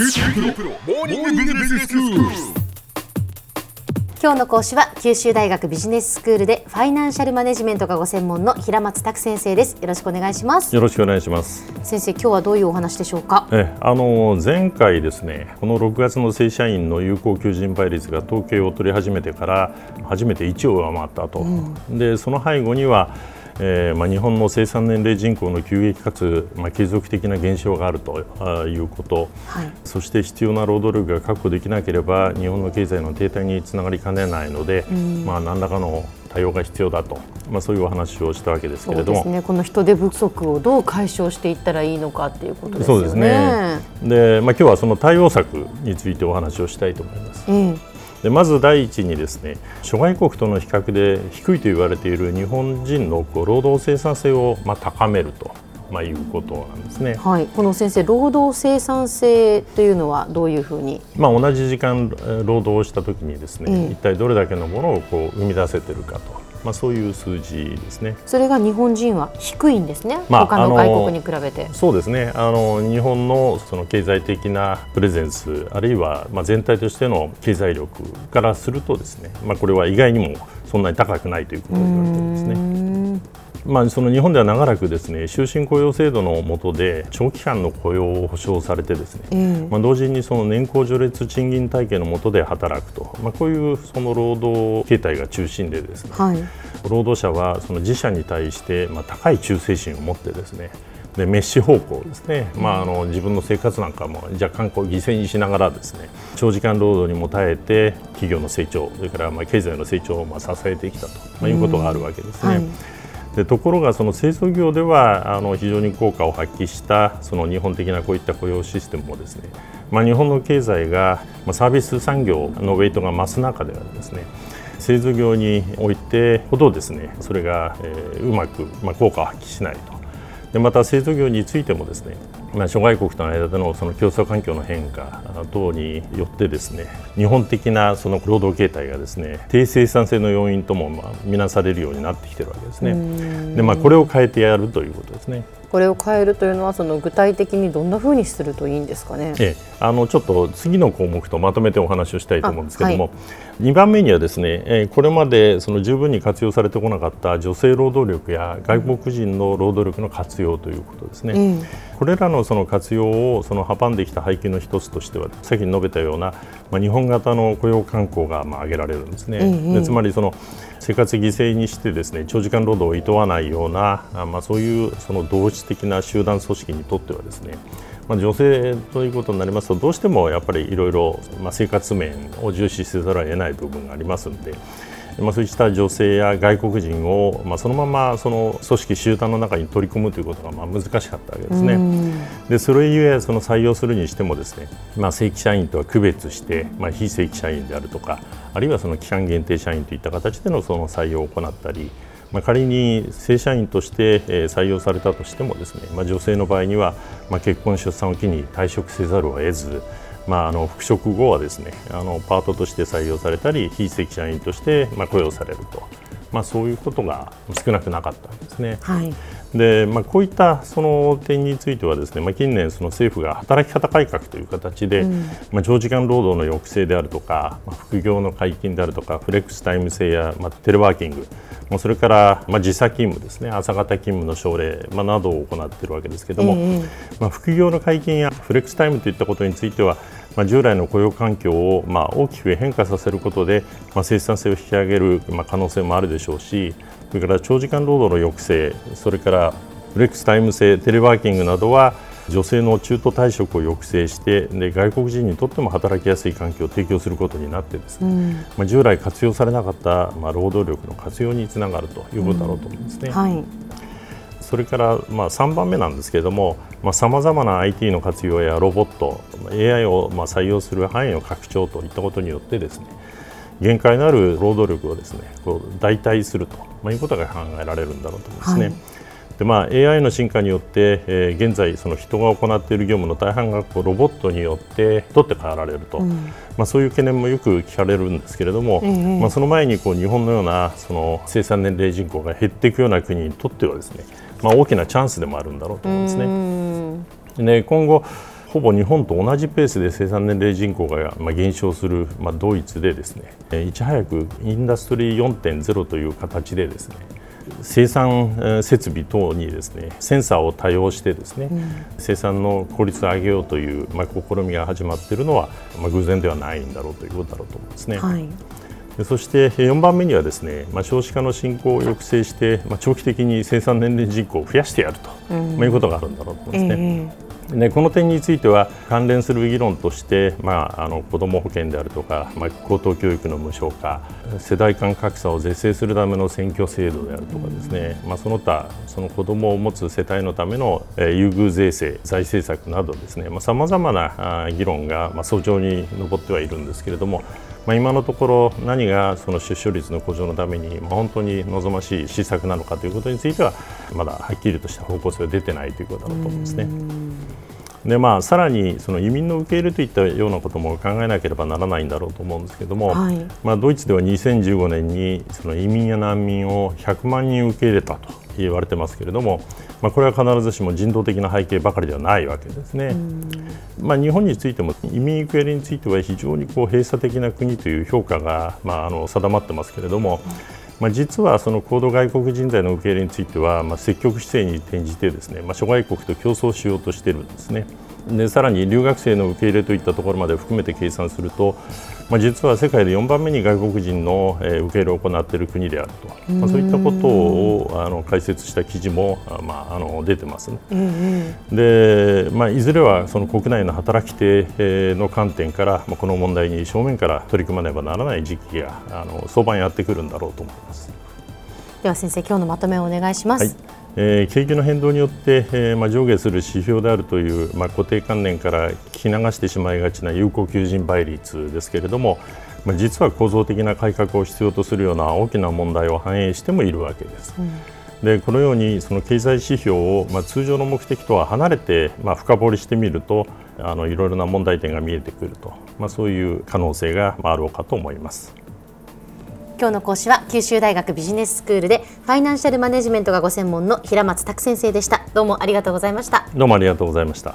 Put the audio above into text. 今日の講師は九州大学ビジネススクールでファイナンシャルマネジメントがご専門の平松卓先生です。よろしくお願いします。よろしくお願いします。先生、今日はどういうお話でしょうか。前回ですね、この6月の正社員の有効求人倍率が統計を取り始めてから初めて1を上回ったと、でその背後には日本の生産年齢人口の急激かつ、継続的な減少があるということ、そして必要な労働力が確保できなければ日本の経済の停滞につながりかねないので、何らかの対応が必要だと、そういうお話をしたわけですけれども、そうですね、この人手不足をどう解消していったらいいのかということですよね。そうですね。で、今日はその対応策についてお話をしたいと思います。でまず第一にですね、諸外国との比較で低いと言われている日本人の労働生産性を高めると、いうことなんですね。この先生、労働生産性というのはどういうふうに、同じ時間労働をしたときにですね、一体どれだけのものを生み出せているかと、そういう数字ですね。それが日本人は低いんですね、他の外国に比べて。そうですね、日本のその経済的なプレゼンス、あるいは全体としての経済力からするとですね、これは意外にもそんなに高くないということを言われているんですね。その日本では長らくですね、終身雇用制度の下で長期間の雇用を保障されてですね、同時にその年功序列賃金体系の下で働くと、こういうその労働形態が中心でですね、労働者はその自社に対して高い忠誠心を持ってですね、でメッシ方向ですね、自分の生活なんかも若干犠牲にしながらですね、長時間労働にも耐えて企業の成長、それから経済の成長を支えてきたと、いうことがあるわけですね。でところがその製造業では非常に効果を発揮したその日本的なこういった雇用システムもですね、日本の経済がサービス産業のウェイトが増す中ではですね、製造業においてほどですね、それがうまく効果を発揮しないと。でまた製造業についてもですね、諸外国との間でのその競争環境の変化等によってですね、日本的なその労働形態がですね、低生産性の要因とも見なされるようになってきているわけですね。で、これを変えてやるということですね。これを変えるというのは、その具体的にどんなふうにするといいんですかね。ちょっと次の項目とまとめてお話をしたいと思うんですけども、2番目にはですね、これまでその十分に活用されてこなかった女性労働力や外国人の労働力の活用ということですね。これらのその活用をその阻んできた背景の一つとしては、先に述べたような日本型の雇用慣行が挙げられるんですね。でつまりその生活犠牲にしてですね、長時間労働を厭わないような、そういうその同質的な集団組織にとってはですね、女性ということになりますと、どうしてもやっぱりいろいろ生活面を重視せざるを得ない部分がありますので、そうした女性や外国人をそのままその組織集団の中に取り込むということが難しかったわけですね。でそれゆえその採用するにしてもですね、正規社員とは区別して、非正規社員であるとか、あるいはその期間限定社員といった形でのその採用を行ったり、仮に正社員として採用されたとしてもですね、女性の場合には結婚出産を機に退職せざるを得ず、復職後はですね、パートとして採用されたり、非正規社員として雇用されると、そういうことが少なくなかったんですね。でこういったその点についてはですね、近年その政府が働き方改革という形で、長時間労働の抑制であるとか、副業の解禁であるとか、フレックスタイム制やテレワーキング、それから時差勤務ですね、朝方勤務の奨励、などを行っているわけですけれども、副業の解禁やフレックスタイムといったことについては、従来の雇用環境を大きく変化させることで生産性を引き上げる可能性もあるでしょうし、それから長時間労働の抑制、それからフレックスタイム制、テレワーキングなどは女性の中途退職を抑制して、で外国人にとっても働きやすい環境を提供することになってですね、従来活用されなかった労働力の活用につながるということだろうと思うんですね。それから3番目なんですけれども、さまざまな IT の活用やロボット、AI を採用する範囲の拡張といったことによってですね、限界のある労働力をですね、代替すると、いうことが考えられるんだろうと思いますね。でAI の進化によって、現在その人が行っている業務の大半がロボットによって取って代わられると、そういう懸念もよく聞かれるんですけれども、その前に日本のようなその生産年齢人口が減っていくような国にとってはですね、大きなチャンスでもあるんだろうと思うんですね。で今後ほぼ日本と同じペースで生産年齢人口が減少するドイツでですね、いち早くインダストリー 4.0 という形でですね、生産設備等にですね、センサーを多用してですね、生産の効率を上げようという試みが始まっているのは偶然ではないんだろうということだろうと思うんですね。はい、そして4番目にはですね、少子化の進行を抑制して長期的に生産年齢人口を増やしてやるということがあるんだろうと思うんですね。この点については関連する議論として、子ども保険であるとか、高等教育の無償化、世代間格差を是正するための選挙制度であるとかですね、その他その子どもを持つ世帯のための優遇税制、財政策などですね、さまざまな議論が早朝に上ってはいるんですけれども、今のところ何がその出生率の向上のために本当に望ましい施策なのかということについてはまだはっきりとした方向性は出てないということだと思うんですね。でさらにその移民の受け入れといったようなことも考えなければならないんだろうと思うんですけども、はい、ドイツでは2015年にその移民や難民を100万人受け入れたと言われてますけれども、これは必ずしも人道的な背景ばかりではないわけですね。日本についても移民受け入れについては非常に閉鎖的な国という評価が、定まってますけれども、実はその高度外国人材の受け入れについては、積極姿勢に転じてですね、諸外国と競争しようとしているんですね。でさらに留学生の受け入れといったところまで含めて計算すると、実は世界で4番目に外国人の受け入れを行っている国であると、そういったことを解説した記事も、出てますね。でいずれはその国内の働き手の観点から、この問題に正面から取り組まねばならない時期が早晩やってくるんだろうと思います。では先生、今日のまとめをお願いします。はい、景気の変動によって、上下する指標であるという、固定観念から聞き流してしまいがちな有効求人倍率ですけれども、実は構造的な改革を必要とするような大きな問題を反映してもいるわけです。でこのようにその経済指標を、通常の目的とは離れて、深掘りしてみるといろいろな問題点が見えてくると、そういう可能性があろうかと思います。今日の講師は九州大学ビジネススクールでファイナンシャルマネジメントがご専門の平松卓先生でした。どうもありがとうございました。どうもありがとうございました。